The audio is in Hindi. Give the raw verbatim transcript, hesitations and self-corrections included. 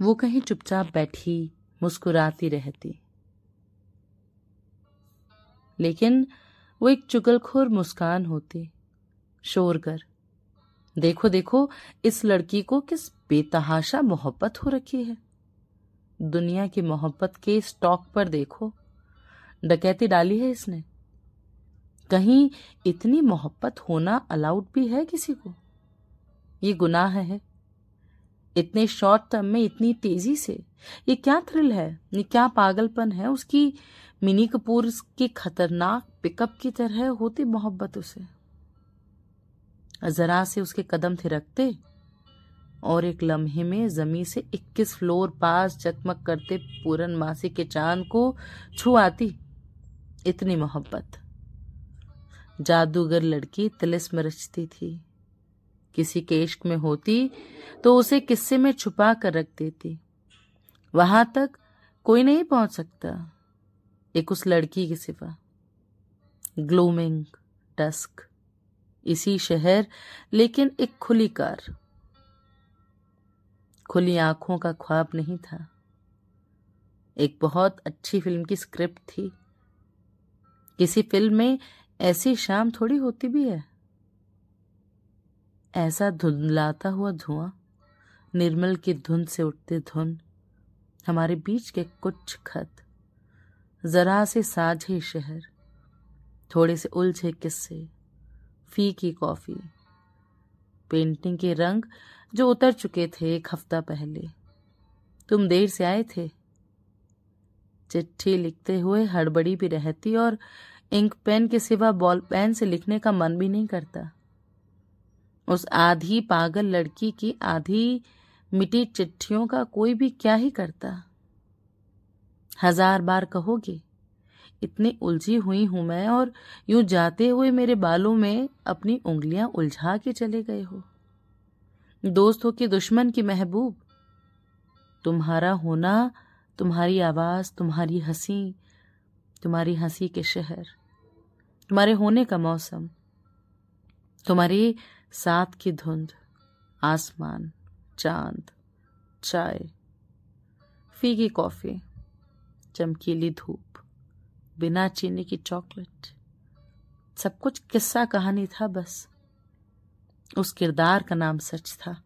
वो कहीं चुपचाप बैठी मुस्कुराती रहती, लेकिन वो एक चुगलखोर मुस्कान होती, शोरगर, देखो देखो इस लड़की को किस बेतहाशा मोहब्बत हो रखी है, दुनिया की मोहब्बत के स्टॉक पर देखो, डकैती डाली है इसने, कहीं इतनी मोहब्बत होना अलाउड भी है किसी को, ये गुनाह है, इतने शॉर्ट टर्म में इतनी तेजी से, ये क्या थ्रिल है, ये क्या पागलपन है, उसकी मिनी कपूर की खतरनाक पिकअप की तरह होती मोहब्बत उसे, जरा से उसके कदम थिरकते और एक लम्हे में जमी से इक्कीस फ्लोर पास चकमक करते पूरन मासी के चांद को छू आती, इतनी मोहब्बत, जादूगर लड़की तिलिस्म रचती थी, किसी के इश्क में होती तो उसे किस्से में छुपा कर रख देती, वहां तक कोई नहीं पहुंच सकता एक उस लड़की के सिवा। ग्लूमिंग डस्क, इसी शहर, लेकिन एक खुली कार, खुली आंखों का ख्वाब नहीं था, एक बहुत अच्छी फिल्म की स्क्रिप्ट थी, किसी फिल्म में ऐसी शाम थोड़ी होती भी है, ऐसा धुंधलाता हुआ धुआं, निर्मल की धुन से उठते धुन, हमारे बीच के कुछ खत, जरा से साझे शहर, थोड़े से उलझे किस्से, फीकी कॉफी, पेंटिंग के रंग जो उतर चुके थे एक हफ्ता पहले, तुम देर से आए थे, चिट्ठी लिखते हुए हड़बड़ी भी रहती और इंक पेन के सिवा बॉल पेन से लिखने का मन भी नहीं करता, उस आधी पागल लड़की की आधी मिटी चिट्ठियों का कोई भी क्या ही करता, हजार बार कहोगे इतनी उलझी हुई हूं मैं, और यूं जाते हुए मेरे बालों में अपनी उंगलियां उलझा के चले गए हो, दोस्तों के दुश्मन की महबूब, तुम्हारा होना, तुम्हारी आवाज, तुम्हारी हंसी, तुम्हारी हंसी के शहर, तुम्हारे होने का मौसम, तुम्हारे साथ की धुंध, आसमान, चांद, चाय, फीकी कॉफी, चमकीली धूप, बिना चीनी की चॉकलेट, सब कुछ किस्सा कहानी था बस, उस किरदार का नाम सच था।